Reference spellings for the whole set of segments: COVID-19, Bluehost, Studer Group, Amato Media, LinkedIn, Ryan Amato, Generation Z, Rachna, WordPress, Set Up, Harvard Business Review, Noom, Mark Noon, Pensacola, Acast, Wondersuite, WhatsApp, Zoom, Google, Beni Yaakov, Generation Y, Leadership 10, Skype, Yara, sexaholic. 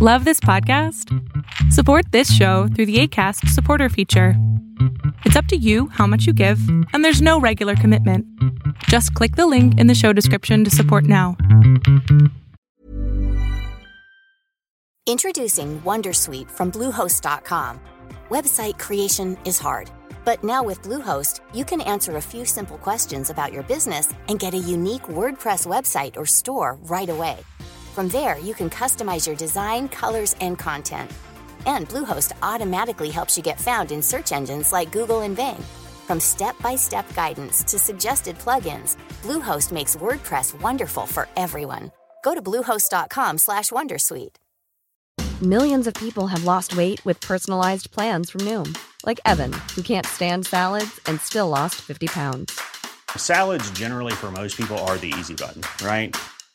Love this podcast? Support this show through the Acast supporter feature. It's up to you how much you give, and there's no regular commitment. Just click the link in the show description to support now. Introducing Wondersuite from Bluehost.com. Website creation is hard, but now with Bluehost, you can answer a few simple questions about your business and get a unique WordPress website or store right away. From there, you can customize your design, colors, and content. And Bluehost automatically helps you get found in search engines like Google and Bing. From step-by-step guidance to suggested plugins, Bluehost makes WordPress wonderful for everyone. Go to bluehost.com/wondersuite. Millions of people have lost weight with personalized plans from Noom, like Evan, who can't stand salads and still lost 50 pounds. Salads generally for most people are the easy button, right?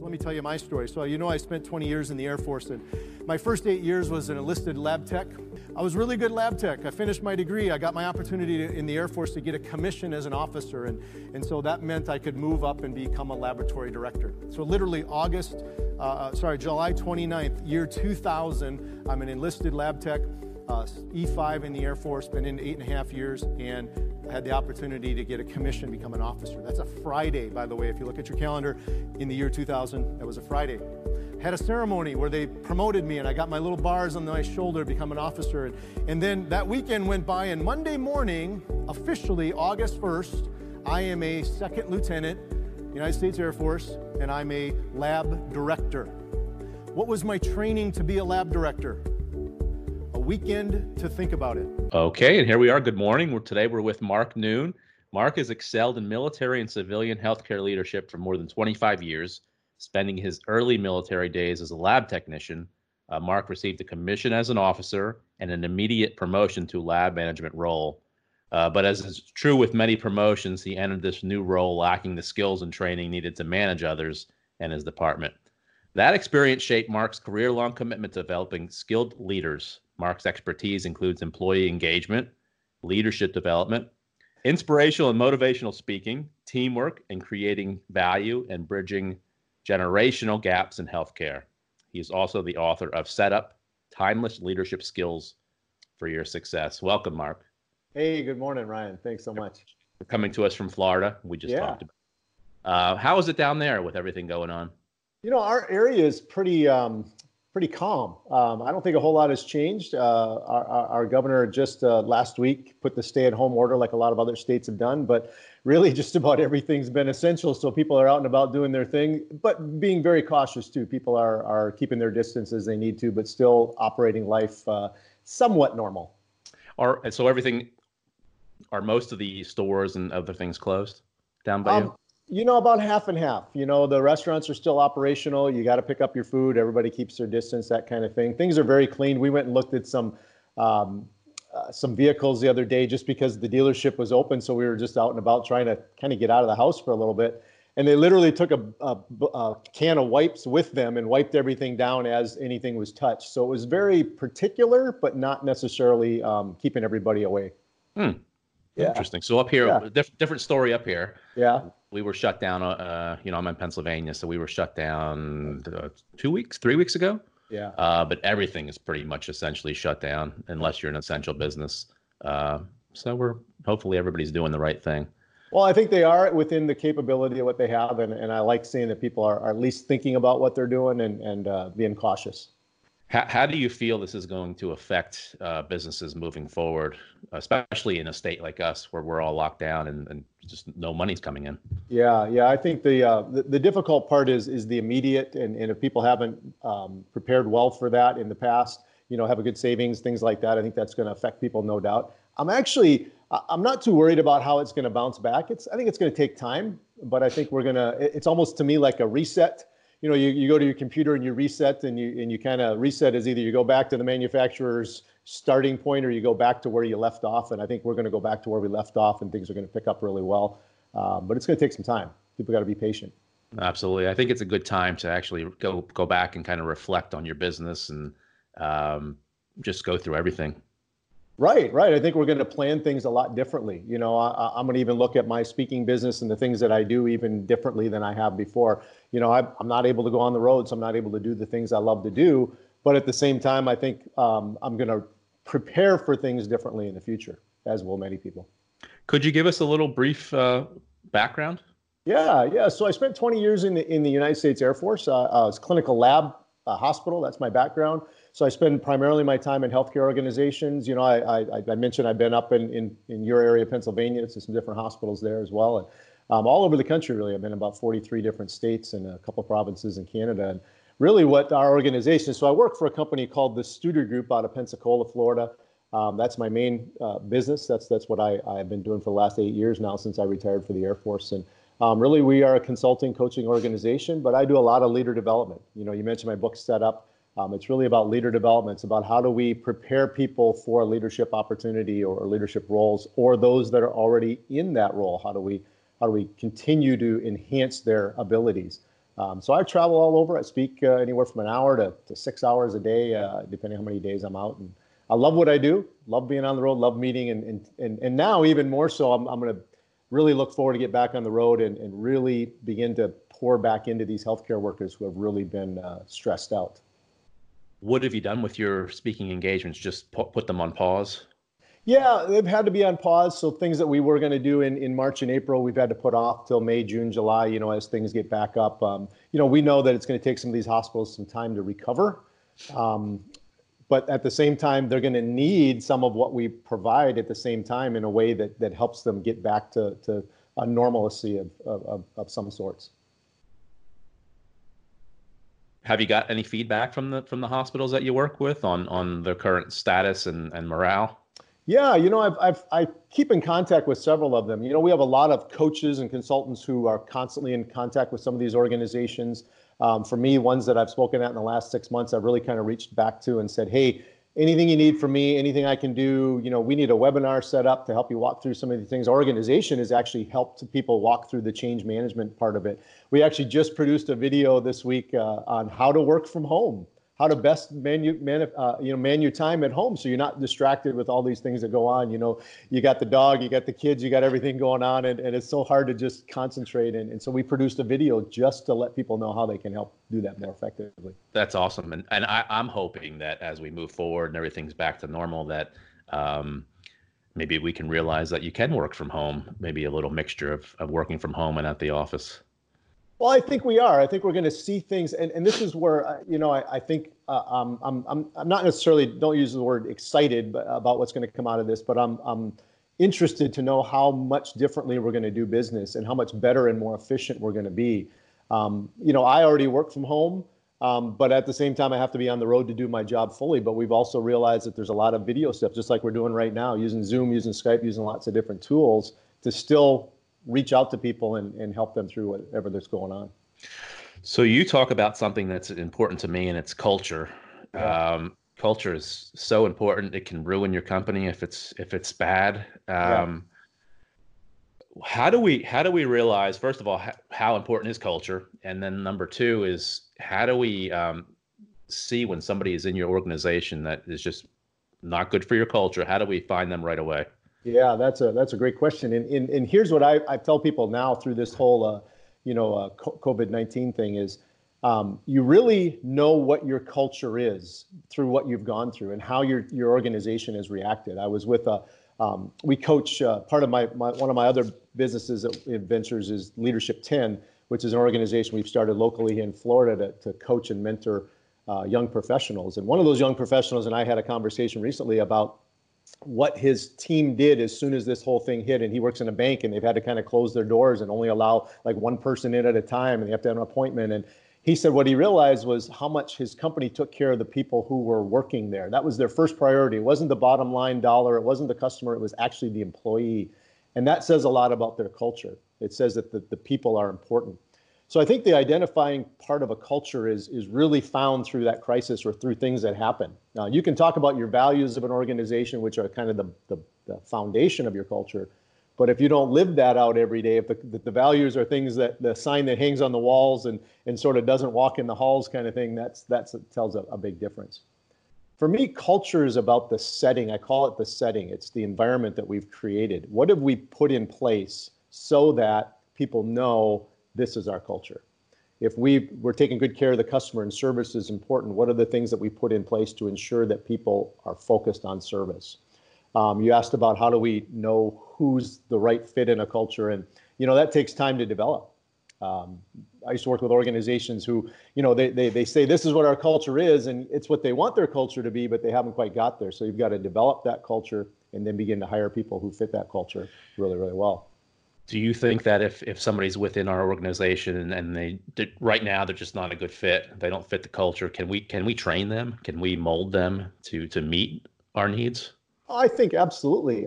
Let me tell you my story. So, I spent 20 years in the Air Force, and my first 8 years was an enlisted lab tech. I was really good lab tech. I finished my degree. I got my opportunity in the Air Force to get a commission as an officer, and so that meant I could move up and become a laboratory director. So literally July 29th, year 2000, I'm an enlisted lab tech, E5 in the Air Force, been in 8.5 years, and I had the opportunity to get a commission, become an officer. That's a Friday, by the way. If you look at your calendar, in the year 2000, that was a Friday. Had a ceremony where they promoted me, and I got my little bars on my shoulder to become an officer. And then that weekend went by, and Monday morning, officially August 1st, I am a second lieutenant, United States Air Force, and I'm a lab director. What was my training to be a lab director? Weekend to think about it. Okay, and here we are. Good morning. Today we're with Mark Noon. Mark has excelled in military and civilian healthcare leadership for more than 25 years, spending his early military days as a lab technician. Mark received a commission as an officer and an immediate promotion to lab management role. But as is true with many promotions, he entered this new role lacking the skills and training needed to manage others and his department. That experience shaped Mark's career-long commitment to developing skilled leaders. Mark's expertise includes employee engagement, leadership development, inspirational and motivational speaking, teamwork, and creating value and bridging generational gaps in healthcare. He is also the author of Set Up, Timeless Leadership Skills for Your Success. Welcome, Mark. Hey, good morning, Ryan. Thanks so much. You're coming to us from Florida. We just talked about it. How is it down there with everything going on? Our area is pretty calm. I don't think a whole lot has changed. Our governor just last week put the stay-at-home order like a lot of other states have done, but really just about everything's been essential. So people are out and about doing their thing, but being very cautious too. People are keeping their distance as they need to, but still operating life somewhat normal. Are most of the stores and other things closed down by you? About half and half. The restaurants are still operational. You got to pick up your food. Everybody keeps their distance, that kind of thing. Things are very clean. We went and looked at some vehicles the other day just because the dealership was open. So we were just out and about trying to kind of get out of the house for a little bit. And they literally took a can of wipes with them and wiped everything down as anything was touched. So it was very particular, but not necessarily keeping everybody away. Interesting. So up here, different story up here. Yeah. We were shut down, I'm in Pennsylvania, so we were shut down 3 weeks ago. Yeah. But everything is pretty much essentially shut down unless you're an essential business. So we're hopefully everybody's doing the right thing. Well, I think they are within the capability of what they have. And I like seeing that people are at least thinking about what they're doing and being cautious. How do you feel this is going to affect businesses moving forward, especially in a state like us where we're all locked down and just no money's coming in? Yeah. I think the difficult part is the immediate, and if people haven't prepared well for that in the past, have a good savings, things like that. I think that's going to affect people, no doubt. I'm not too worried about how it's going to bounce back. I think it's going to take time, but I think it's almost to me like a reset. You go to your computer and you reset, and you kind of reset is either you go back to the manufacturer's starting point or you go back to where you left off. And I think we're going to go back to where we left off and things are going to pick up really well. But it's going to take some time. People got to be patient. Absolutely. I think it's a good time to actually go back and kind of reflect on your business and just go through everything. Right, right. I think we're going to plan things a lot differently. You know, I'm going to even look at my speaking business and the things that I do even differently than I have before. You know, I'm not able to go on the road, so I'm not able to do the things I love to do. But at the same time, I think I'm going to prepare for things differently in the future, as will many people. Could you give us a little brief background? Yeah. So I spent 20 years in the United States Air Force. I was clinical lab hospital. That's my background. So I spend primarily my time in healthcare organizations. You know, I mentioned I've been up in your area of Pennsylvania. It's some different hospitals there as well. And all over the country, really. I've been in about 43 different states and a couple of provinces in Canada. And really what our organization is, so I work for a company called the Studer Group out of Pensacola, Florida. That's my main business. That's what I've been doing for the last 8 years now since I retired for the Air Force. And really, we are a consulting, coaching organization, but I do a lot of leader development. You know, you mentioned my book, Set Up. It's really about leader development. It's about how do we prepare people for a leadership opportunity or leadership roles, or those that are already in that role. How do we continue to enhance their abilities? So I travel all over. I speak anywhere from an hour to 6 hours a day, depending how many days I'm out. And I love what I do. Love being on the road. Love meeting, and now even more so, I'm going to really look forward to get back on the road and really begin to pour back into these healthcare workers who have really been stressed out. What have you done with your speaking engagements? Just put them on pause? Yeah, they've had to be on pause. So things that we were going to do in March and April, we've had to put off till May, June, July, you know, as things get back up. You know, we know that it's going to take some of these hospitals some time to recover. But at the same time, they're going to need some of what we provide at the same time in a way that helps them get back to a normalcy of some sorts. Have you got any feedback from the hospitals that you work with on their current status and morale? Yeah, you know, I keep in contact with several of them. You know, we have a lot of coaches and consultants who are constantly in contact with some of these organizations. For me, ones that I've spoken at in the last 6 months, I've really kind of reached back to and said, hey, anything you need from me, anything I can do, you know, we need a webinar set up to help you walk through some of the things. Our organization has actually helped people walk through the change management part of it. We actually just produced a video this week on how to work from home, how to best man your time at home so you're not distracted with all these things that go on. You know, you got the dog, you got the kids, you got everything going on, and it's so hard to just concentrate. And so we produced a video just to let people know how they can help do that more effectively. That's awesome. And I'm hoping that as we move forward and everything's back to normal, that maybe we can realize that you can work from home, maybe a little mixture of working from home and at the office. Well, I think we are. I think we're going to see things. And this is where, you know, I think I'm not necessarily, don't use the word excited about what's going to come out of this, but I'm interested to know how much differently we're going to do business and how much better and more efficient we're going to be. You know, I already work from home, but at the same time, I have to be on the road to do my job fully. But we've also realized that there's a lot of video stuff, just like we're doing right now, using Zoom, using Skype, using lots of different tools to still reach out to people and help them through whatever that's going on. So you talk about something that's important to me, and it's culture. Yeah. Culture is so important. It can ruin your company if it's bad. Yeah. How do we realize, first of all, how important is culture? And then number two is, how do we see when somebody is in your organization that is just not good for your culture? How do we find them right away? Yeah, that's a great question. And here's what I tell people now through this whole, COVID-19 thing is, you really know what your culture is through what you've gone through and how your organization has reacted. I was with we coach part of one of my other businesses adventures is Leadership 10, which is an organization we've started locally here in Florida to coach and mentor young professionals. And one of those young professionals and I had a conversation recently about what his team did as soon as this whole thing hit, and he works in a bank, and they've had to kind of close their doors and only allow like one person in at a time, and they have to have an appointment. And he said what he realized was how much his company took care of the people who were working there. That was their first priority. It wasn't the bottom line dollar. It wasn't the customer. It was actually the employee. And that says a lot about their culture. It says that the people are important. So I think the identifying part of a culture is really found through that crisis or through things that happen. Now, you can talk about your values of an organization, which are kind of the foundation of your culture, But if you don't live that out every day, if the values are things that the sign that hangs on the walls and sort of doesn't walk in the halls kind of thing, that tells a big difference. For me, culture is about the setting. I call it the setting. It's the environment that we've created. What have we put in place so that people know this is our culture? If we're taking good care of the customer and service is important, what are the things that we put in place to ensure that people are focused on service? You asked about how do we know who's the right fit in a culture, and that takes time to develop. I used to work with organizations who, they say this is what our culture is, and it's what they want their culture to be, but they haven't quite got there. So you've got to develop that culture and then begin to hire people who fit that culture really, really well. Do you think that if somebody's within our organization and they right now they're just not a good fit, they don't fit the culture, can we train them? Can we mold them to meet our needs? I think absolutely.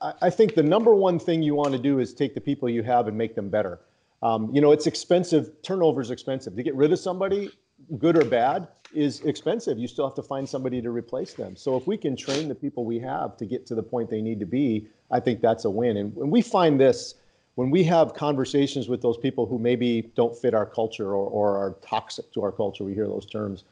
I think the number one thing you want to do is take the people you have and make them better. It's expensive. Turnover is expensive. To get rid of somebody, good or bad, is expensive. You still have to find somebody to replace them. So if we can train the people we have to get to the point they need to be, I think that's a win. And when we find this, when we have conversations with those people who maybe don't fit our culture or are toxic to our culture, we hear those terms.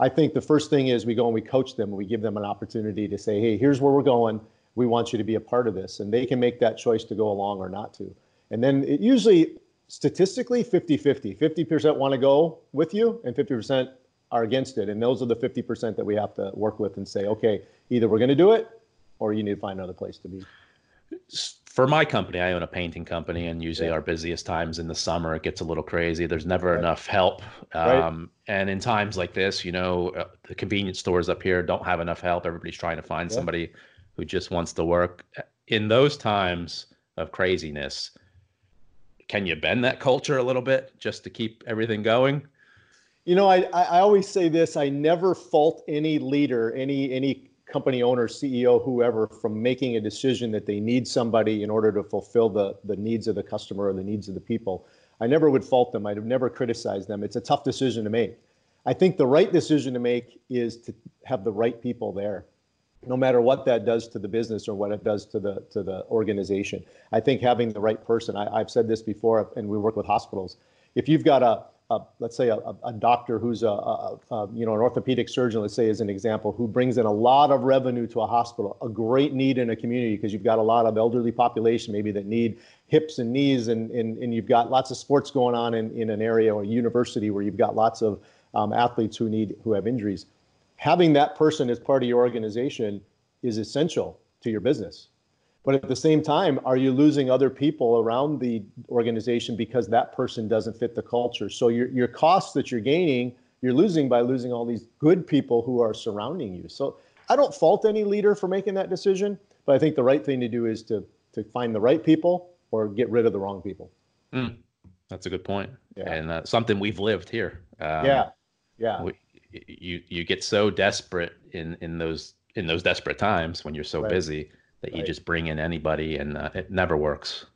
I think the first thing is we go and we coach them and we give them an opportunity to say, hey, here's where we're going. We want you to be a part of this. And they can make that choice to go along or not to. And then it usually, statistically, 50-50. 50% want to go with you and 50% are against it. And those are the 50% that we have to work with and say, okay, either we're going to do it or you need to find another place to be. For my company, I own a painting company, and usually our busiest times in the summer, it gets a little crazy. There's never enough help. And in times like this, the convenience stores up here don't have enough help. Everybody's trying to find somebody who just wants to work. In those times of craziness, can you bend that culture a little bit just to keep everything going? I always say this, I never fault any leader, any company owner, CEO, whoever, from making a decision that they need somebody in order to fulfill the needs of the customer or the needs of the people. I never would fault them. I'd have never criticized them. It's a tough decision to make. I think the right decision to make is to have the right people there, no matter what that does to the business or what it does to the organization. I think having the right person, I've said this before, and we work with hospitals. If you've got let's say a doctor who's an orthopedic surgeon, let's say, is an example, who brings in a lot of revenue to a hospital, a great need in a community because you've got a lot of elderly population maybe that need hips and knees, and you've got lots of sports going on in an area or a university where you've got lots of athletes who have injuries. Having that person as part of your organization is essential to your business. But at the same time, are you losing other people around the organization because that person doesn't fit the culture? So your costs that you're gaining, you're losing by losing all these good people who are surrounding you. So I don't fault any leader for making that decision, but I think the right thing to do is to find the right people or get rid of the wrong people. That's a good point. Yeah. And something we've lived here. Yeah. You get so desperate in those desperate times when you're so busy that you just bring in anybody, and it never works.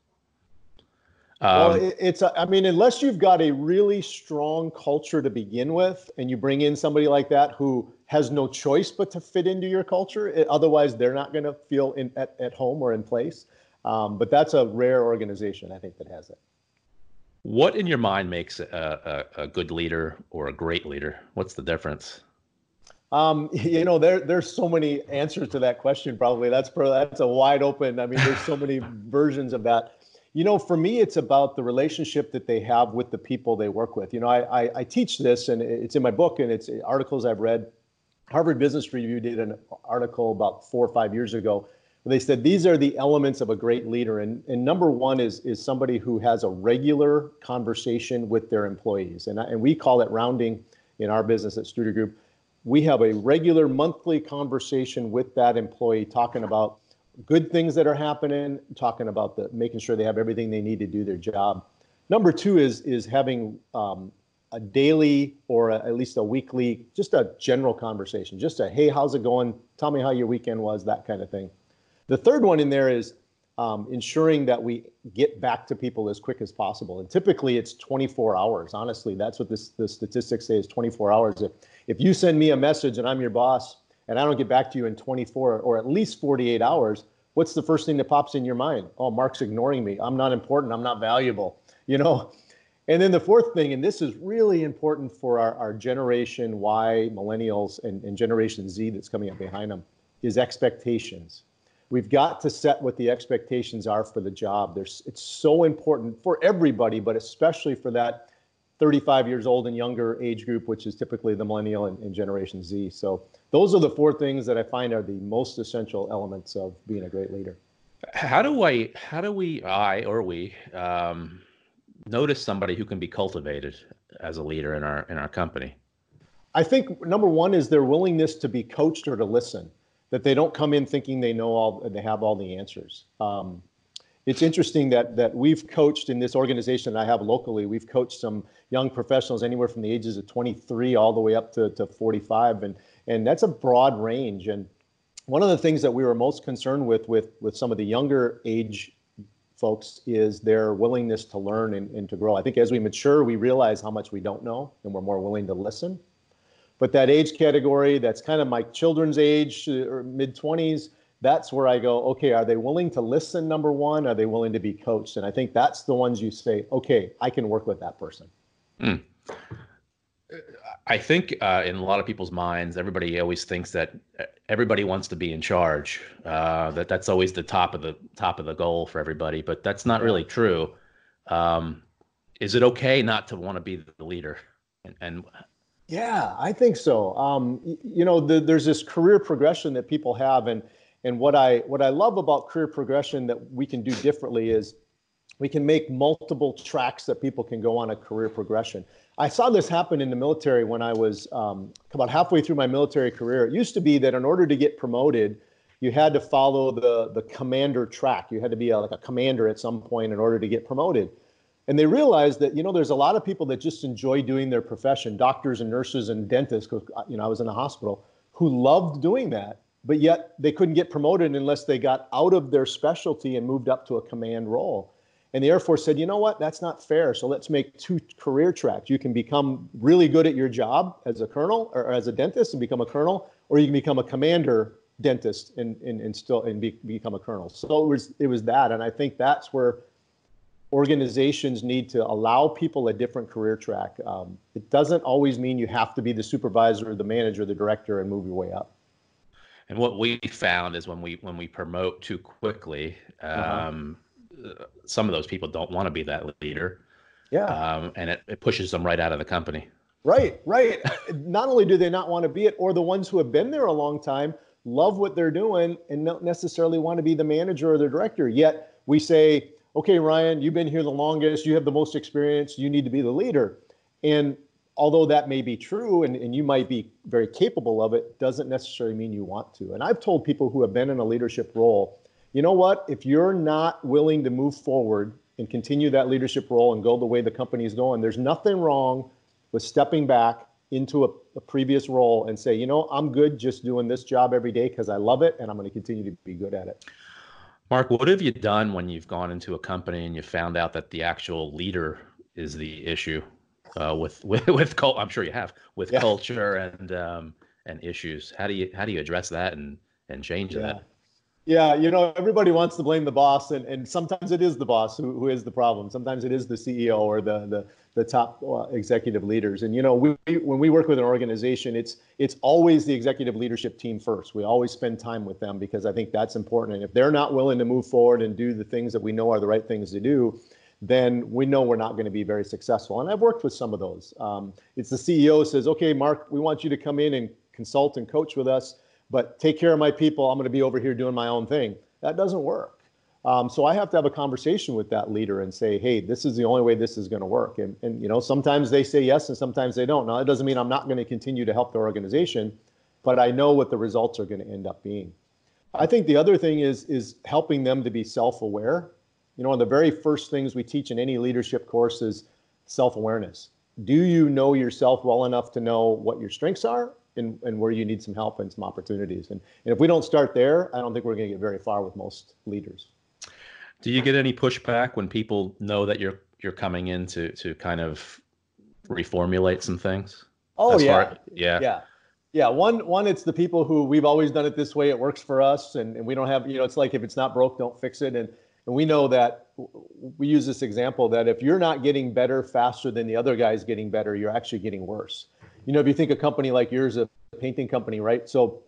Unless you've got a really strong culture to begin with, and you bring in somebody like that who has no choice but to fit into your culture, otherwise they're not going to feel at home or in place. But that's a rare organization, I think, that has it. What in your mind makes a good leader or a great leader? What's the difference? There's so many answers to that question. Probably that's a wide open. I mean, there's so many versions of that. For me, it's about the relationship that they have with the people they work with. I teach this, and it's in my book, and it's articles I've read. Harvard Business Review did an article about 4 or 5 years ago where they said these are the elements of a great leader, and number one is somebody who has a regular conversation with their employees, and we call it rounding in our business at Studer Group. We have a regular monthly conversation with that employee, talking about good things that are happening, talking about making sure they have everything they need to do their job. Number two is having a daily or at least a weekly, just a general conversation, just a, hey, how's it going? Tell me how your weekend was, that kind of thing. The third one in there is ensuring that we get back to people as quick as possible. And typically it's 24 hours. Honestly, that's what the statistics say is 24 hours. If you send me a message and I'm your boss and I don't get back to you in 24 or at least 48 hours, what's the first thing that pops in your mind? Oh, Mark's ignoring me. I'm not important. I'm not valuable, you know? And then the fourth thing, and this is really important for our Generation Y, millennials, and Generation Z that's coming up behind them, is expectations. We've got to set what the expectations are for the job. It's so important for everybody, but especially for that 35 years old and younger age group, which is typically the millennial and Generation Z. So those are the four things that I find are the most essential elements of being a great leader. How do we notice somebody who can be cultivated as a leader in our company? I think number one is their willingness to be coached or to listen, that they don't come in thinking they have all the answers. It's interesting that we've coached in this organization I have locally, we've coached some young professionals anywhere from the ages of 23 all the way up to 45. And that's a broad range. And one of the things that we were most concerned with some of the younger age folks is their willingness to learn and to grow. I think as we mature, we realize how much we don't know and we're more willing to listen. But that age category, that's kind of my children's age or mid-20s, that's where I go, okay, are they willing to listen, number one? Are they willing to be coached? And I think that's the ones you say, okay, I can work with that person. Mm. I think in a lot of people's minds, everybody always thinks that everybody wants to be in charge, that's always the top of the goal for everybody, but that's not really true. Is it okay not to want to be the leader? And yeah, I think so. There's this career progression that people have, and what I love about career progression that we can do differently is we can make multiple tracks that people can go on a career progression. I saw this happen in the military when I was about halfway through my military career. It used to be that in order to get promoted, you had to follow the commander track. You had to be like a commander at some point in order to get promoted. And they realized that, there's a lot of people that just enjoy doing their profession, doctors and nurses and dentists, because, I was in a hospital, who loved doing that, but yet they couldn't get promoted unless they got out of their specialty and moved up to a command role. And the Air Force said, you know what, that's not fair. So let's make two career tracks. You can become really good at your job as a colonel or as a dentist and become a colonel, or you can become a commander dentist and still become a colonel. So it was that. And I think that's where organizations need to allow people a different career track. It doesn't always mean you have to be the supervisor or the manager or the director and move your way up. And what we found is when we promote too quickly, some of those people don't want to be that leader. Yeah. And it pushes them right out of the company. Right. Not only do they not want to be it, or the ones who have been there a long time love what they're doing and don't necessarily want to be the manager or the director. Yet we say, okay, Ryan, you've been here the longest, you have the most experience, you need to be the leader. And although that may be true and you might be very capable of it, doesn't necessarily mean you want to. And I've told people who have been in a leadership role, you know what, if you're not willing to move forward and continue that leadership role and go the way the company is going, there's nothing wrong with stepping back into a previous role and say, I'm good just doing this job every day because I love it and I'm going to continue to be good at it. Mark, what have you done when you've gone into a company and you found out that the actual leader is the issue with culture and issues? How do you address that and change that? Yeah, everybody wants to blame the boss, and sometimes it is the boss who is the problem. Sometimes it is the CEO or the top executive leaders. And when we work with an organization, it's always the executive leadership team first. We always spend time with them because I think that's important. And if they're not willing to move forward and do the things that we know are the right things to do, then we know we're not going to be very successful. And I've worked with some of those. It's the CEO says, okay, Mark, we want you to come in and consult and coach with us, but take care of my people, I'm going to be over here doing my own thing. That doesn't work. So I have to have a conversation with that leader and say, hey, this is the only way this is going to work. And sometimes they say yes and sometimes they don't. Now, that doesn't mean I'm not going to continue to help the organization, but I know what the results are going to end up being. I think the other thing is helping them to be self-aware. One of the very first things we teach in any leadership course is self-awareness. Do you know yourself well enough to know what your strengths are? And where you need some help and some opportunities. And if we don't start there, I don't think we're going to get very far with most leaders. Do you get any pushback when people know that you're coming in to kind of reformulate some things? Oh, yeah. Yeah, one, it's the people who we've always done it this way. It works for us, and we don't have, it's like if it's not broke, don't fix it. And we know that we use this example that if you're not getting better faster than the other guy's getting better, you're actually getting worse. If you think a company like yours, a painting company, right? So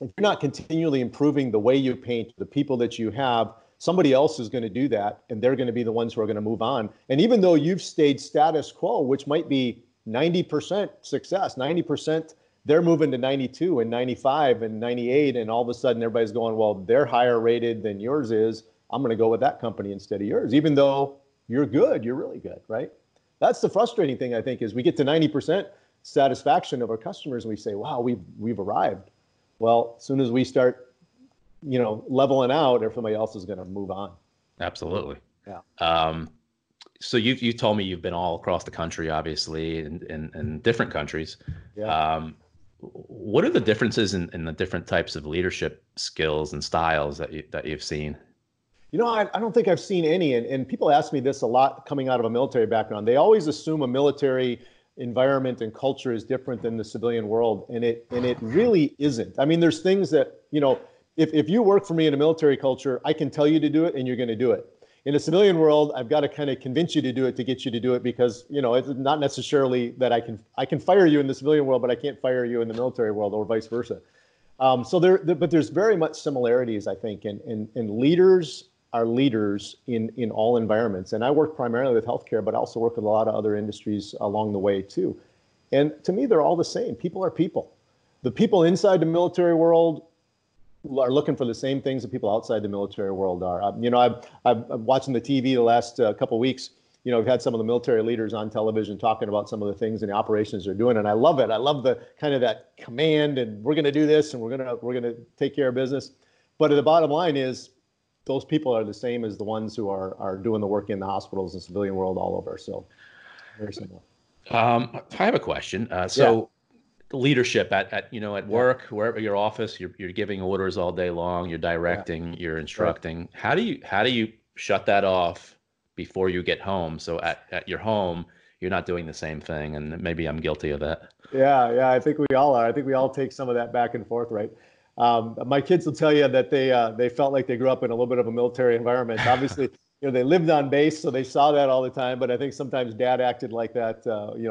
if you're not continually improving the way you paint, the people that you have, somebody else is going to do that, and they're going to be the ones who are going to move on. And even though you've stayed status quo, which might be 90% success, 90%, they're moving to 92 and 95 and 98. And all of a sudden everybody's going, well, they're higher rated than yours is. I'm going to go with that company instead of yours, even though you're good, you're really good, right? That's the frustrating thing, I think, is we get to 90% satisfaction of our customers and we say, wow, we've arrived. Well, as soon as we start, leveling out, everybody else is going to move on. Absolutely. Yeah. So you told me you've been all across the country, obviously, in different countries. Yeah. What are the differences in the different types of leadership skills and styles that you've seen? I don't think I've seen any. And people ask me this a lot coming out of a military background. They always assume a military environment and culture is different than the civilian world. And it really isn't. I mean, there's things that, if you work for me in a military culture, I can tell you to do it and you're going to do it. In a civilian world, I've got to kind of convince you to do it to get you to do it because, it's not necessarily that I can fire you in the civilian world, but I can't fire you in the military world or vice versa. But there's very much similarities, I think, and leaders are leaders in all environments. And I work primarily with healthcare, but I also work with a lot of other industries along the way too. And to me, they're all the same. People are people. The people inside the military world are looking for the same things that people outside the military world are. I've watching the TV the last couple of weeks. We've had some of the military leaders on television talking about some of the things and the operations they're doing, and I love it. I love the kind of that command, and we're going to do this, and we're going to take care of business. But the bottom line is, those people are the same as the ones who are doing the work in the hospitals and civilian world all over. So very similar. I have a question. Leadership at work, wherever your office, you're giving orders all day long, you're directing, you're instructing. Right. How do you shut that off before you get home? So at your home, you're not doing the same thing, and maybe I'm guilty of that. Yeah, I think we all are. I think we all take some of that back and forth, right? My kids will tell you that they felt like they grew up in a little bit of a military environment. Obviously, they lived on base, so they saw that all the time. But I think sometimes dad acted like that,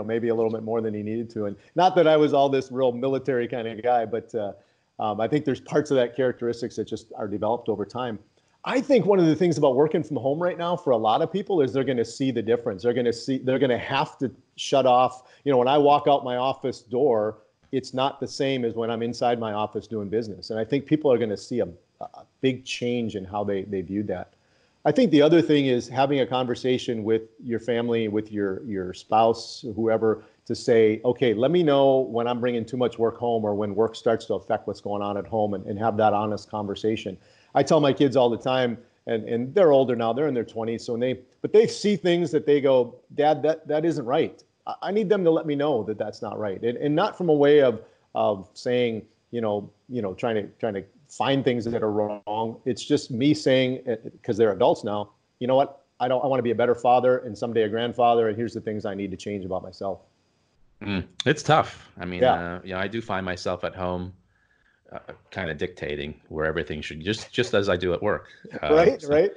maybe a little bit more than he needed to. And not that I was all this real military kind of guy, but I think there's parts of that characteristics that just are developed over time. I think one of the things about working from home right now for a lot of people is they're going to see the difference. They're going to have to shut off. When I walk out my office door, it's not the same as when I'm inside my office doing business. And I think people are going to see a big change in how they view that. I think the other thing is having a conversation with your family, with your spouse, whoever, to say, okay, let me know when I'm bringing too much work home or when work starts to affect what's going on at home, and have that honest conversation. I tell my kids all the time, and they're older now, they're in their 20s, so they see things that they go, Dad, that isn't right. I need them to let me know that that's not right. And not from a way of saying, trying to find things that are wrong. It's just me saying, because they're adults now, you know what? I want to be a better father and someday a grandfather. And here's the things I need to change about myself. It's tough. I mean, I do find myself at home kind of dictating where everything should, just as I do at work. Right.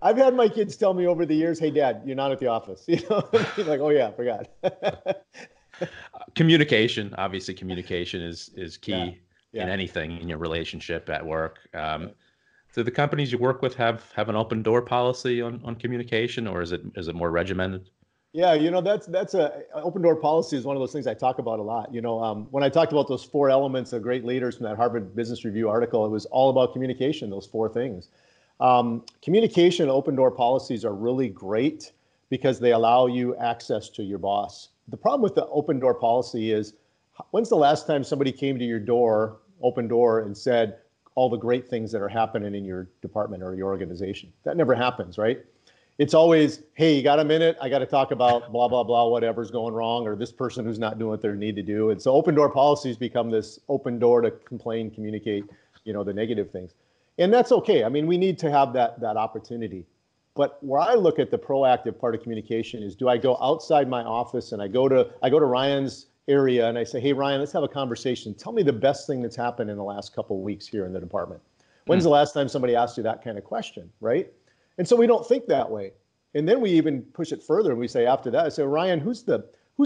I've had my kids tell me over the years, "Hey, Dad, you're not at the office." Like, "Oh yeah, I forgot." Communication is key in anything, in your relationship at work. Do the companies you work with have an open door policy on communication, or is it more regimented? Yeah, that's open door policy is one of those things I talk about a lot. When I talked about those four elements of great leaders from that Harvard Business Review article, it was all about communication. Those four things. Communication and open door policies are really great because they allow you access to your boss. The problem with the open door policy is, when's the last time somebody came to your door, open door, and said all the great things that are happening in your department or your organization? That never happens, right? It's always, hey, you got a minute? I got to talk about blah, blah, blah, whatever's going wrong, or this person who's not doing what they need to do. And so open door policies become this open door to complain, communicate, the negative things. And that's okay. I mean, we need to have that opportunity. But where I look at the proactive part of communication is, do I go outside my office and I go to Ryan's area and I say, hey, Ryan, let's have a conversation. Tell me the best thing that's happened in the last couple of weeks here in the department. When's the last time somebody asked you that kind of question, right? And so we don't think that way. And then we even push it further. And we say after that, I say, Ryan, who's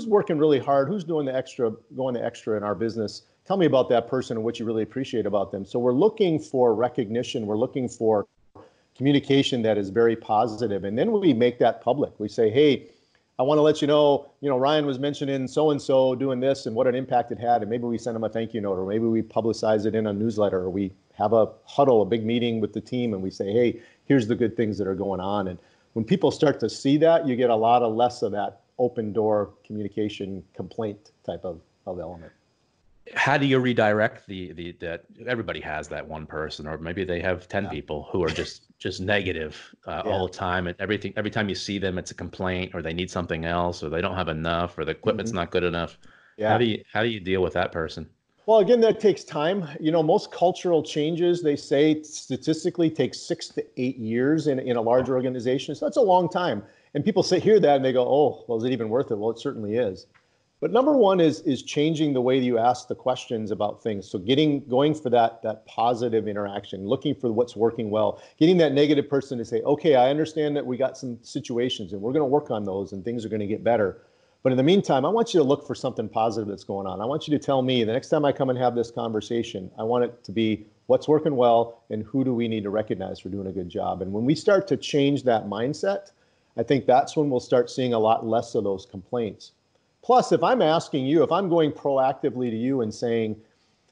working really hard? Who's doing the extra, going the extra in our business? Tell me about that person and what you really appreciate about them. So we're looking for recognition. We're looking for communication that is very positive. And then we make that public. We say, hey, I want to let you know, Ryan was mentioning so-and-so doing this and what an impact it had. And maybe we send them a thank you note, or maybe we publicize it in a newsletter, or we have a huddle, a big meeting with the team, and we say, hey, here's the good things that are going on. And when people start to see that, you get a lot of less of that open door communication complaint type of element. How do you redirect that everybody has that one person, or maybe they have 10 people who are just negative all the time, and every time you see them, it's a complaint, or they need something else, or they don't have enough, or the equipment's not good enough. Yeah. How do you deal with that person? Well, again, that takes time. You know, most cultural changes, they say statistically take 6 to 8 years in a large organization. So that's a long time. And people hear that and they go, oh, well, is it even worth it? Well, it certainly is. But number one is changing the way that you ask the questions about things. So going for that positive interaction, looking for what's working well, getting that negative person to say, okay, I understand that we got some situations and we're going to work on those and things are going to get better. But in the meantime, I want you to look for something positive that's going on. I want you to tell me the next time I come and have this conversation, I want it to be what's working well and who do we need to recognize for doing a good job. And when we start to change that mindset, I think that's when we'll start seeing a lot less of those complaints. Plus, if I'm asking you, if I'm going proactively to you and saying,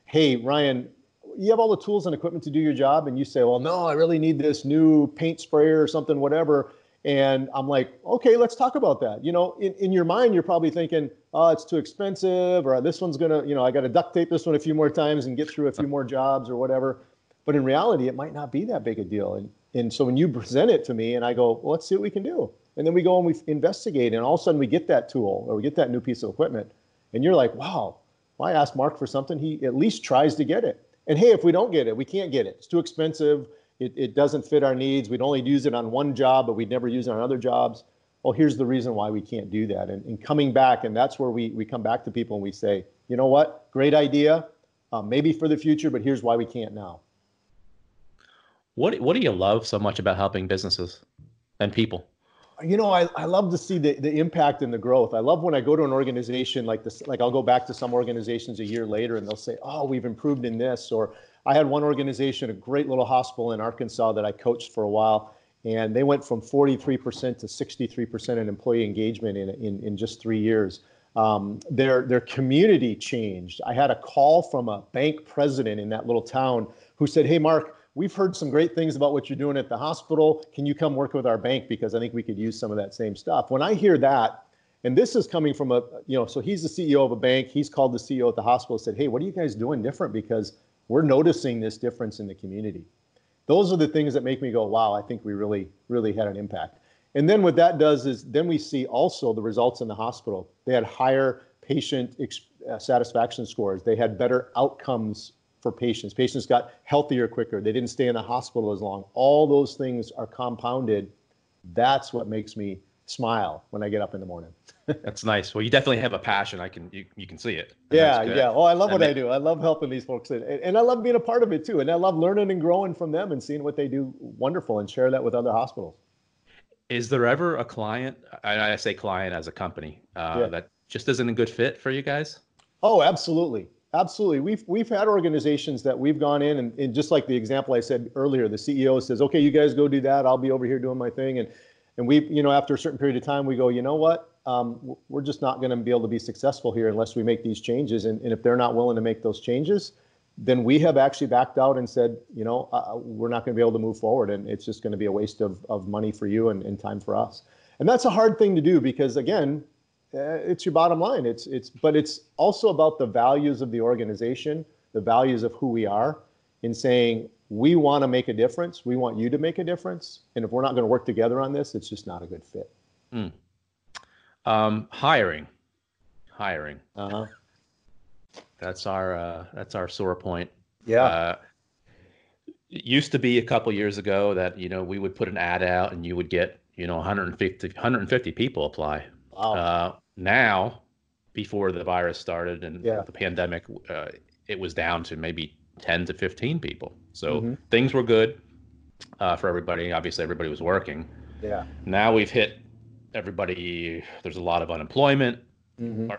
hey, Ryan, you have all the tools and equipment to do your job. And you say, well, no, I really need this new paint sprayer or something, whatever. And I'm like, okay, let's talk about that. You know, in your mind, you're probably thinking, oh, it's too expensive, or this one's going to, you know, I got to duct tape this one a few more times and get through a few more jobs or whatever. But in reality, it might not be that big a deal. And so when you present it to me and I go, well, let's see what we can do. And then we go and we investigate, and all of a sudden we get that tool or we get that new piece of equipment. And you're like, wow, well, I asked Mark for something. He at least tries to get it. And hey, if we don't get it, we can't get it. It's too expensive. It doesn't fit our needs. We'd only use it on one job, but we'd never use it on other jobs. Well, here's the reason why we can't do that. And coming back, and that's where we come back to people and we say, you know what, great idea, maybe for the future, but here's why we can't now. What do you love so much about helping businesses and people? You know, I love to see the impact and the growth. I love when I go to an organization like this, like I'll go back to some organizations a year later and they'll say, oh, we've improved in this. Or I had one organization, a great little hospital in Arkansas that I coached for a while, and they went from 43% to 63% in employee engagement in just 3 years. Their community changed. I had a call from a bank president in that little town who said, hey, Mark, we've heard some great things about what you're doing at the hospital. Can you come work with our bank? Because I think we could use some of that same stuff. When I hear that, and this is coming from so he's the CEO of a bank. He's called the CEO at the hospital, said, hey, what are you guys doing different? Because we're noticing this difference in the community. Those are the things that make me go, wow, I think we really, really had an impact. And then what that does is then we see also the results in the hospital. They had higher patient satisfaction scores. They had better outcomes for patients. Patients got healthier quicker. They didn't stay in the hospital as long. All those things are compounded. That's what makes me smile when I get up in the morning. That's nice. Well, you definitely have a passion. You can see it. Yeah. Oh, I love what I do. I love helping these folks. And I love being a part of it too. And I love learning and growing from them and seeing what they do wonderful and share that with other hospitals. Is there ever a client, I say client as a company, that just isn't a good fit for you guys? Oh, absolutely. Absolutely. We've had organizations that we've gone in and just like the example I said earlier, the CEO says, okay, you guys go do that. I'll be over here doing my thing. And we, you know, after a certain period of time, we go, you know what? We're just not going to be able to be successful here unless we make these changes. And if they're not willing to make those changes, then we have actually backed out and said, you know, we're not going to be able to move forward. And it's just going to be a waste of money for you and time for us. And that's a hard thing to do because, again, it's your bottom line. But it's also about the values of the organization, the values of who we are, in saying we want to make a difference. We want you to make a difference. And if we're not going to work together on this, it's just not a good fit. Mm. Hiring. Uh-huh. That's our sore point. Yeah. It used to be a couple years ago that, you know, we would put an ad out and you would get, you know, 150 people apply. Wow. Now before the virus started and the pandemic, it was down to maybe 10 to 15 people. So things were good for everybody. Obviously, everybody was working. Yeah. Now we've hit everybody. There's a lot of unemployment.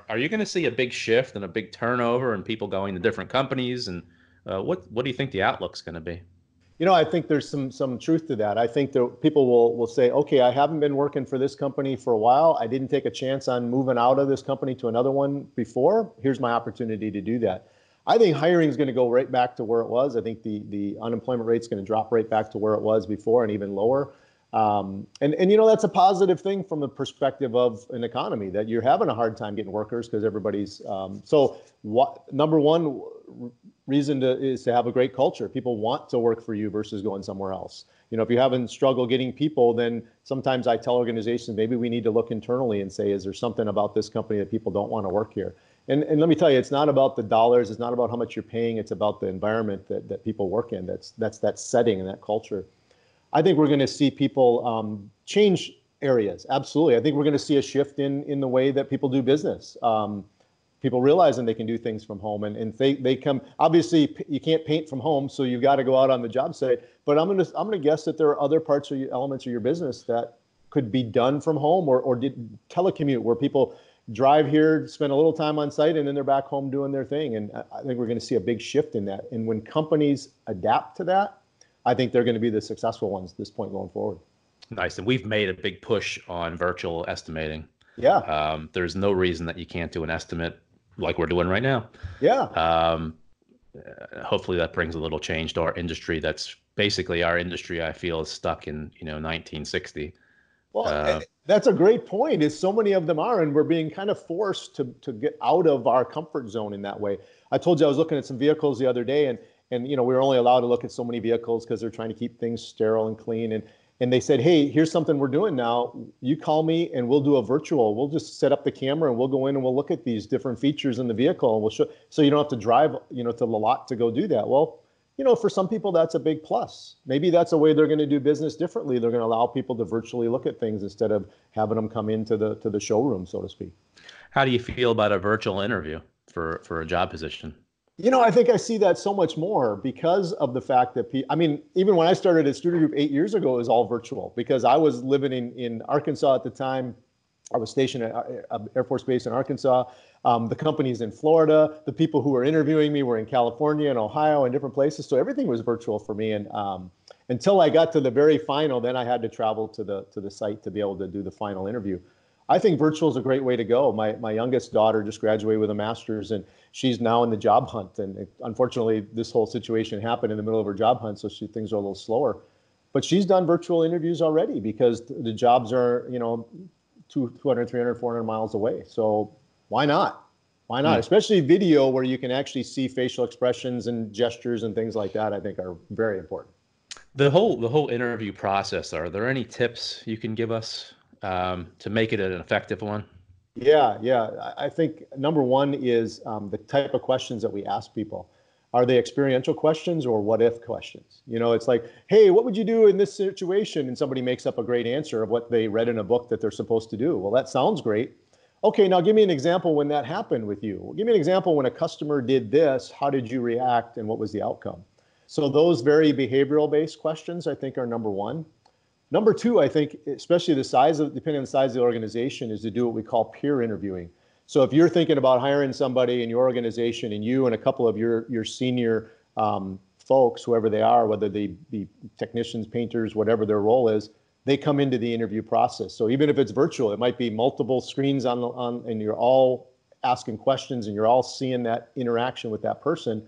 Are you going to see a big shift and a big turnover and people going to different companies? And what do you think the outlook's going to be? You know, I think there's some truth to that. I think that people will say, okay, I haven't been working for this company for a while. I didn't take a chance on moving out of this company to another one before. Here's my opportunity to do that. I think hiring is going to go right back to where it was. I think the unemployment rate's going to drop right back to where it was before and even lower. And you know, that's a positive thing from the perspective of an economy, that you're having a hard time getting workers because everybody's, so what, number one reason is to have a great culture. People want to work for you versus going somewhere else. You know, if you haven't struggled getting people, then sometimes I tell organizations, maybe we need to look internally and say, is there something about this company that people don't want to work here? And let me tell you, it's not about the dollars. It's not about how much you're paying. It's about the environment that people work in. That's that setting and that culture. I think we're going to see people change areas. Absolutely. I think we're going to see a shift in the way that people do business. People realizing they can do things from home and they come, obviously you can't paint from home, so you've got to go out on the job site, but I'm going to guess that there are other parts or elements of your business that could be done from home or did telecommute where people drive here, spend a little time on site, and then they're back home doing their thing. And I think we're going to see a big shift in that. And when companies adapt to that, I think they're going to be the successful ones at this point going forward. Nice. And we've made a big push on virtual estimating. Yeah. There's no reason that you can't do an estimate like we're doing right now. Yeah. Hopefully that brings a little change to our industry. That's basically our industry, I feel, is stuck in, 1960. Well, that's a great point, is so many of them are, and we're being kind of forced to get out of our comfort zone in that way. I told you I was looking at some vehicles the other day, and we were only allowed to look at so many vehicles because they're trying to keep things sterile and clean. And they said, hey, here's something we're doing now. You call me and we'll do a virtual. We'll just set up the camera and we'll go in and we'll look at these different features in the vehicle, and we'll show, so you don't have to drive, to the lot to go do that. Well, for some people, that's a big plus. Maybe that's a way they're going to do business differently. They're going to allow people to virtually look at things instead of having them come into the showroom, so to speak. How do you feel about a virtual interview for a job position? I think I see that so much more because of the fact that even when I started at Studer Group 8 years ago, it was all virtual because I was living in Arkansas at the time. I was stationed at Air Force Base in Arkansas. The company's in Florida. The people who were interviewing me were in California and Ohio and different places. So everything was virtual for me. And until I got to the very final, then I had to travel to the site to be able to do the final interview. I think virtual is a great way to go. My youngest daughter just graduated with a master's, and she's now in the job hunt. And unfortunately, this whole situation happened in the middle of her job hunt, so things are a little slower. But she's done virtual interviews already because the jobs are, 200, 300, 400 miles away. So why not? Why not? Especially video where you can actually see facial expressions and gestures and things like that, I think are very important. The whole interview process, are there any tips you can give us to make it an effective one? Yeah. I think number one is the type of questions that we ask people. Are they experiential questions or what if questions? It's like, hey, what would you do in this situation? And somebody makes up a great answer of what they read in a book that they're supposed to do. Well, that sounds great. Okay, now give me an example when that happened with you. Well, give me an example when a customer did this. How did you react and what was the outcome? So those very behavioral-based questions, I think, are number one. Number two, I think, especially depending on the size of the organization, is to do what we call peer interviewing. So if you're thinking about hiring somebody in your organization and you and a couple of your senior folks, whoever they are, whether they be technicians, painters, whatever their role is, they come into the interview process. So even if it's virtual, it might be multiple screens on and you're all asking questions and you're all seeing that interaction with that person.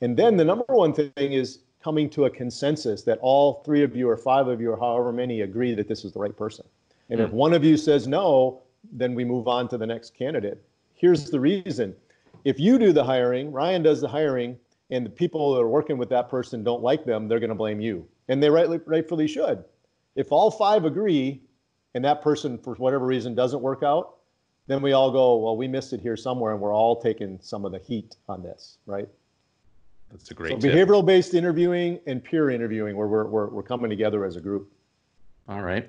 And then the number one thing is coming to a consensus that all three of you or five of you or however many agree that this is the right person. And if one of you says no, then we move on to the next candidate. Here's the reason. If you do the hiring, Ryan does the hiring, and the people that are working with that person don't like them, they're going to blame you. And they rightfully should. If all five agree and that person, for whatever reason, doesn't work out, then we all go, well, we missed it here somewhere, and we're all taking some of the heat on this, right? That's a great tip. Behavioral-based interviewing and peer interviewing where we're coming together as a group. All right.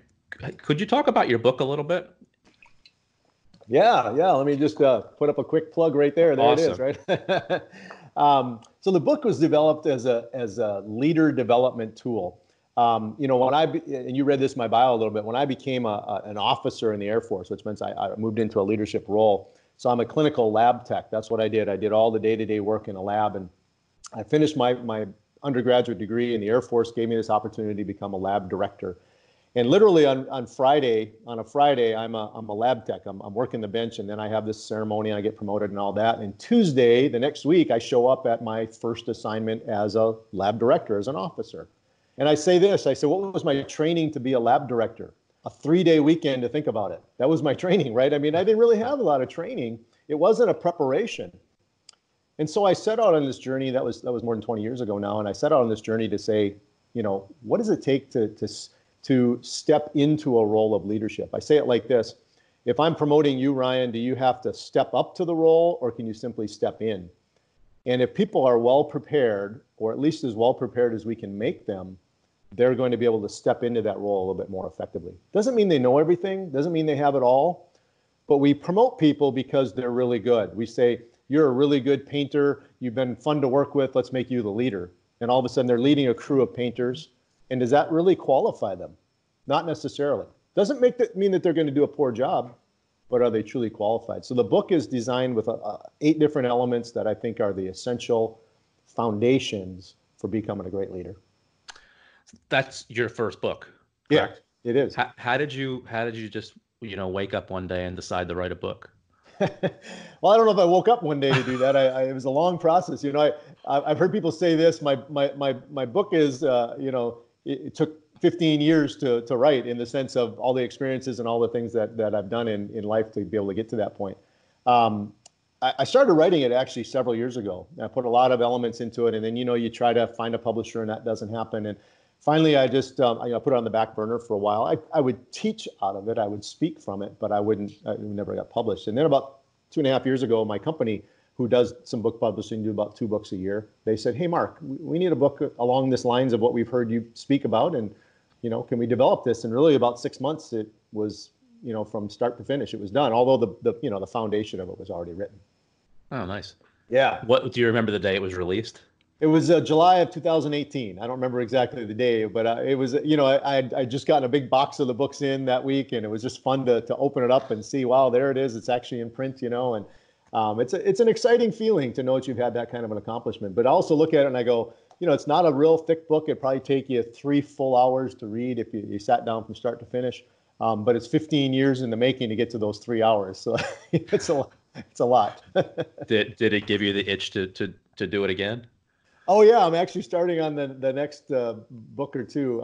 Could you talk about your book a little bit? Yeah. Let me just put up a quick plug right there. There awesome. It is, right? So the book was developed as a leader development tool. And you read this in my bio a little bit, when I became an officer in the Air Force, which means I moved into a leadership role. So I'm a clinical lab tech. That's what I did. I did all the day-to-day work in a lab, and I finished my undergraduate degree, and the Air Force gave me this opportunity to become a lab director. And literally on a Friday, I'm a lab tech. I'm working the bench, and then I have this ceremony, and I get promoted and all that. And Tuesday, the next week, I show up at my first assignment as a lab director, as an officer. And I say, what was my training to be a lab director? A 3-day weekend to think about it. That was my training, right? I mean, I didn't really have a lot of training. It wasn't a preparation. And so I set out on this journey. That was more than 20 years ago now. And I set out on this journey to say, what does it take to step into a role of leadership? I say it like this. If I'm promoting you, Ryan, do you have to step up to the role, or can you simply step in? And if people are well prepared, or at least as well prepared as we can make them, they're going to be able to step into that role a little bit more effectively. Doesn't mean they know everything, doesn't mean they have it all, but we promote people because they're really good. We say, you're a really good painter, you've been fun to work with, let's make you the leader. And all of a sudden they're leading a crew of painters. And does that really qualify them? Not necessarily. Doesn't mean that they're going to do a poor job, but are they truly qualified? So the book is designed with 8 different elements that I think are the essential foundations for becoming a great leader. That's your first book, correct? Yeah, it is. How did you just wake up one day and decide to write a book? Well, I don't know if I woke up one day to do that. It was a long process. I've heard people say this. My book is it took 15 years to write, in the sense of all the experiences and all the things that I've done in life to be able to get to that point. I started writing it actually several years ago. I put a lot of elements into it, and then you try to find a publisher, and that doesn't happen. And finally, I just put it on the back burner for a while. I would teach out of it. I would speak from it, but it never got published. And then about 2.5 years ago, my company, who does some book publishing, do about 2 books a year, they said, hey, Mark, we need a book along this lines of what we've heard you speak about. And, can we develop this? And really about 6 months, it was, from start to finish, it was done. Although the foundation of it was already written. Oh, nice. Yeah. What do you remember the day it was released? It was July of 2018. I don't remember exactly the day, but it was, I just gotten a big box of the books in that week, and it was just fun to open it up and see, wow, there it is. It's actually in print, and it's an exciting feeling to know that you've had that kind of an accomplishment. But I also look at it and I go, it's not a real thick book. It'd probably take you 3 full hours to read if you sat down from start to finish. But it's 15 years in the making to get to those 3 hours. So it's a lot. Did it give you the itch to do it again? Oh, yeah. I'm actually starting on the next book or two.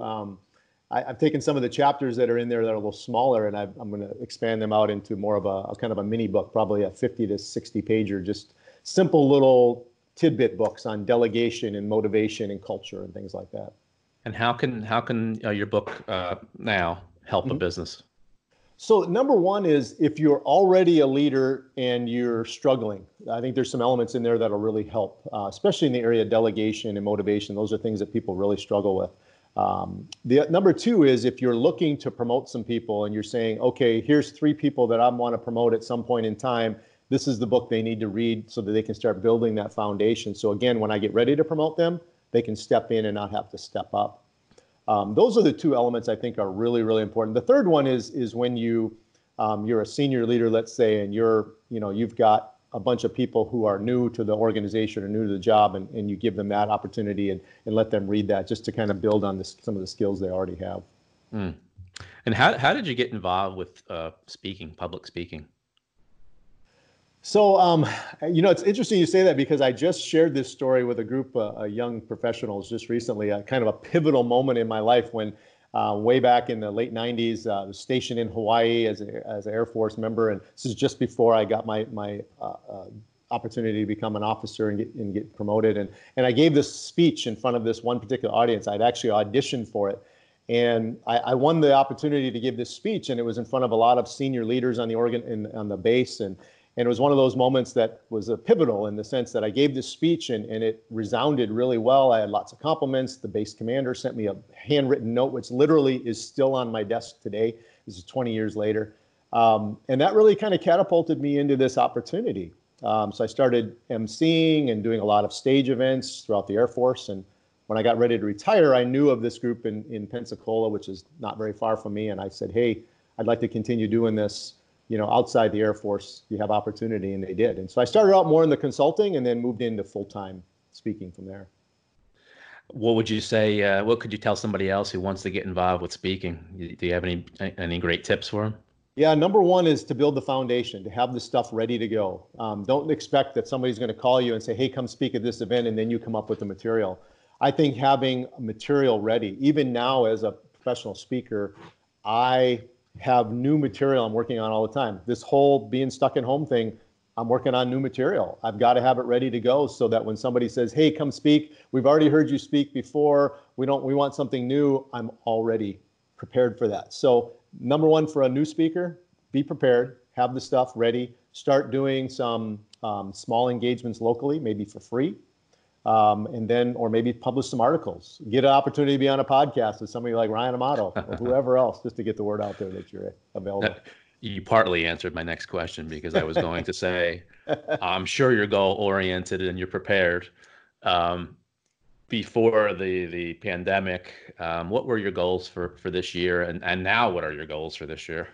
I've taken some of the chapters that are in there that are a little smaller, and I'm going to expand them out into more of a kind of a mini book, probably a 50 to 60 pager, just simple little tidbit books on delegation and motivation and culture and things like that. And how can your book now help a business? So number one is, if you're already a leader and you're struggling, I think there's some elements in there that'll really help, especially in the area of delegation and motivation. Those are things that people really struggle with. The number two is, if you're looking to promote some people and you're saying, okay, here's 3 people that I want to promote at some point in time. This is the book they need to read so that they can start building that foundation. So again, when I get ready to promote them, they can step in and not have to step up. Those are the 2 elements I think are really, really important. The third one is when you're a senior leader, let's say, and you've got a bunch of people who are new to the organization or new to the job, and you give them that opportunity and let them read that, just to kind of build on some of the skills they already have. Mm. And how did you get involved with public speaking? So, it's interesting you say that, because I just shared this story with a group of young professionals just recently, kind of a pivotal moment in my life when way back in the late 90s, I was stationed in Hawaii as an Air Force member. And this is just before I got my opportunity to become an officer and get promoted. And I gave this speech in front of this one particular audience. I'd actually auditioned for it. And I won the opportunity to give this speech, and it was in front of a lot of senior leaders on the base. And it was one of those moments that was a pivotal, in the sense that I gave this speech and it resounded really well. I had lots of compliments. The base commander sent me a handwritten note, which literally is still on my desk today. This is 20 years later. And that really kind of catapulted me into this opportunity. So I started emceeing and doing a lot of stage events throughout the Air Force. And when I got ready to retire, I knew of this group in Pensacola, which is not very far from me. And I said, hey, I'd like to continue doing this, you know, outside the Air Force. You have opportunity, and they did. And so I started out more in the consulting and then moved into full-time speaking from there. What would you say, what could you tell somebody else who wants to get involved with speaking? Do you have any great tips for them? Yeah, number one is to build the foundation, to have the stuff ready to go. Don't expect that somebody's going to call you and say, hey, come speak at this event, and then you come up with the material. I think having material ready, even now as a professional speaker, I have new material I'm working on all the time. This whole being stuck at home thing, I'm working on new material. I've got to have it ready to go so that when somebody says, hey, come speak, we've already heard you speak before, we want something new, I'm already prepared for that. So number one, for a new speaker, be prepared, have the stuff ready, start doing some small engagements locally, maybe for free, or maybe publish some articles. Get an opportunity to be on a podcast with somebody like Ryan Amato or whoever else, just to get the word out there that you're available. You partly answered my next question, because I was going to say, I'm sure you're goal-oriented and you're prepared. Before the pandemic, what were your goals for this year? And now what are your goals for this year?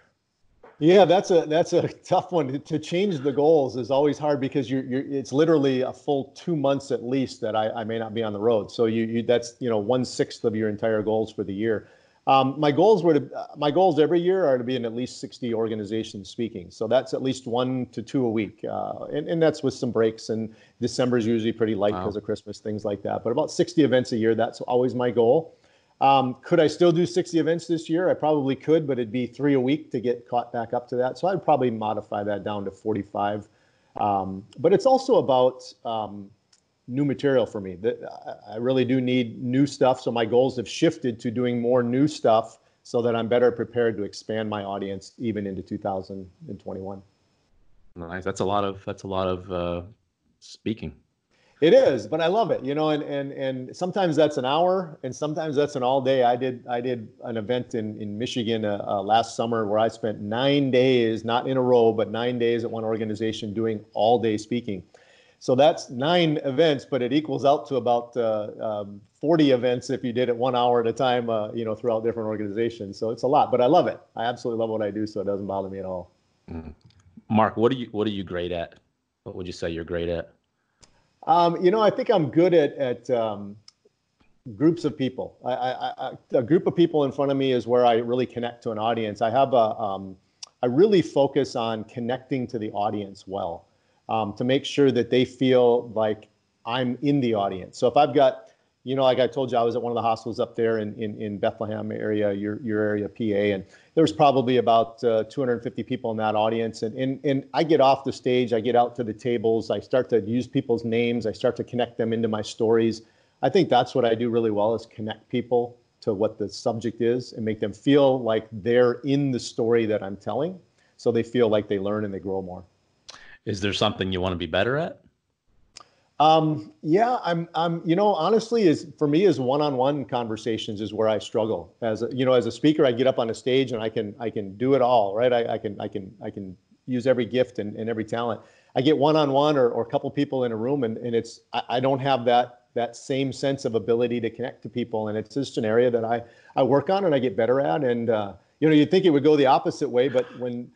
Yeah, that's a tough one. To change the goals is always hard, because it's literally a full 2 months at least that I may not be on the road. So that's 1/6 of your entire goals for the year. My goals every year are to be in at least 60 organizations speaking. So that's at least 1 to 2 a week. And that's with some breaks, and December is usually pretty light because of Christmas, things like that. But about 60 events a year, that's always my goal. Could I still do 60 events this year? I probably could, but it'd be 3 a week to get caught back up to that. So I'd probably modify that down to 45. But it's also about new material for me. I really do need new stuff. So my goals have shifted to doing more new stuff so that I'm better prepared to expand my audience even into 2021. Nice. That's a lot of speaking. It is, but I love it, and sometimes that's an hour and sometimes that's an all day. I did an event in Michigan last summer where I spent 9 days, not in a row, but 9 days at one organization doing all day speaking. So that's 9 events, but it equals out to about 40 events if you did it 1 hour at a time, throughout different organizations. So it's a lot, but I love it. I absolutely love what I do, so it doesn't bother me at all. Mm. Mark, what are you great at? What would you say you're great at? I think I'm good at groups of people. A group of people in front of me is where I really connect to an audience. I really focus on connecting to the audience well. To make sure that they feel like I'm in the audience. So if I've got, like I told you, I was at one of the hospitals up there in Bethlehem area, your area, PA, and there was probably about 250 people in that audience. And I get off the stage, I get out to the tables, I start to use people's names, I start to connect them into my stories. I think that's what I do really well, is connect people to what the subject is and make them feel like they're in the story that I'm telling, so they feel like they learn and they grow more. Is there something you want to be better at? Yeah, honestly, for me, one-on-one conversations is where I struggle. As a speaker, I get up on a stage and I can do it all, right? I can use every gift and every talent. I get one-on-one or a couple people in a room and it's, I don't have that same sense of ability to connect to people. And it's just an area that I work on and I get better at. And, you'd think it would go the opposite way, but when,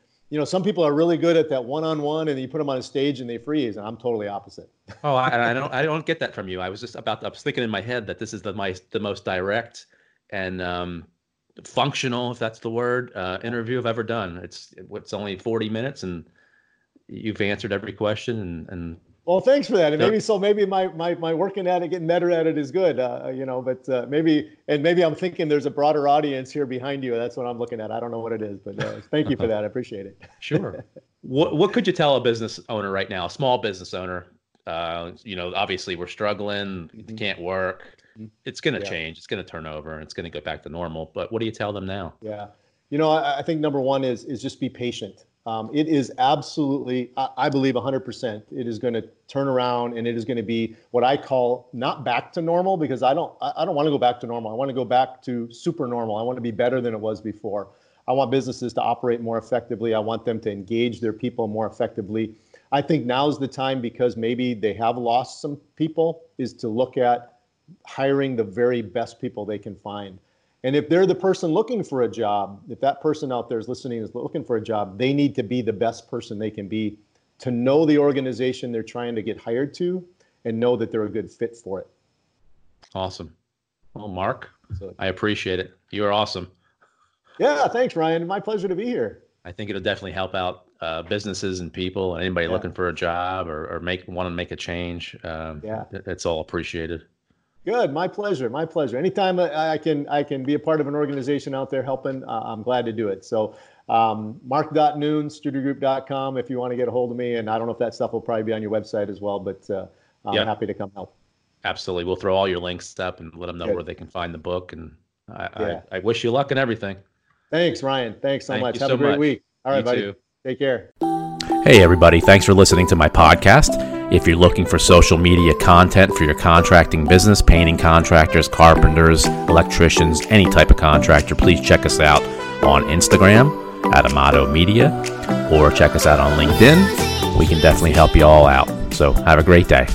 some people are really good at that one-on-one, and you put them on a stage and they freeze, and I'm totally opposite. Oh, I don't get that from you. I was thinking in my head that this is the most direct and functional, if that's the word, interview I've ever done. It's only 40 minutes, and you've answered every question. And well, thanks for that. And maybe my working at it, getting better at it is good, but maybe I'm thinking there's a broader audience here behind you. That's what I'm looking at. I don't know what it is, but thank you for that. I appreciate it. Sure. What could you tell a business owner right now, a small business owner? Obviously we're struggling, mm-hmm. Can't work. It's going to change. It's going to turn over and it's going to go back to normal. But what do you tell them now? Yeah. I think number one is just be patient. It is absolutely, I believe 100%, it is going to turn around, and it is going to be what I call not back to normal, because I don't want to go back to normal. I want to go back to super normal. I want to be better than it was before. I want businesses to operate more effectively. I want them to engage their people more effectively. I think now's the time, because maybe they have lost some people, is to look at hiring the very best people they can find. And if they're the person looking for a job, if that person out there is listening is looking for a job, they need to be the best person they can be, to know the organization they're trying to get hired to and know that they're a good fit for it. Awesome. Well, Mark, I appreciate it. You are awesome. Yeah, thanks, Ryan. My pleasure to be here. I think it'll definitely help out businesses and people and anybody looking for a job or want to make a change. It's all appreciated. Good. My pleasure. My pleasure. Anytime I can be a part of an organization out there helping, I'm glad to do it. So mark.noon, studergroup.com if you want to get a hold of me. And I don't know if that stuff will probably be on your website as well, but I'm happy to come help. Absolutely. We'll throw all your links up and let them know where they can find the book. And I wish you luck and everything. Thanks, Ryan. Thanks so much. Have a great week. All right, buddy. Take care. Hey, everybody. Thanks for listening to my podcast. If you're looking for social media content for your contracting business, painting contractors, carpenters, electricians, any type of contractor, please check us out on Instagram at Amato Media, or check us out on LinkedIn. We can definitely help you all out. So have a great day.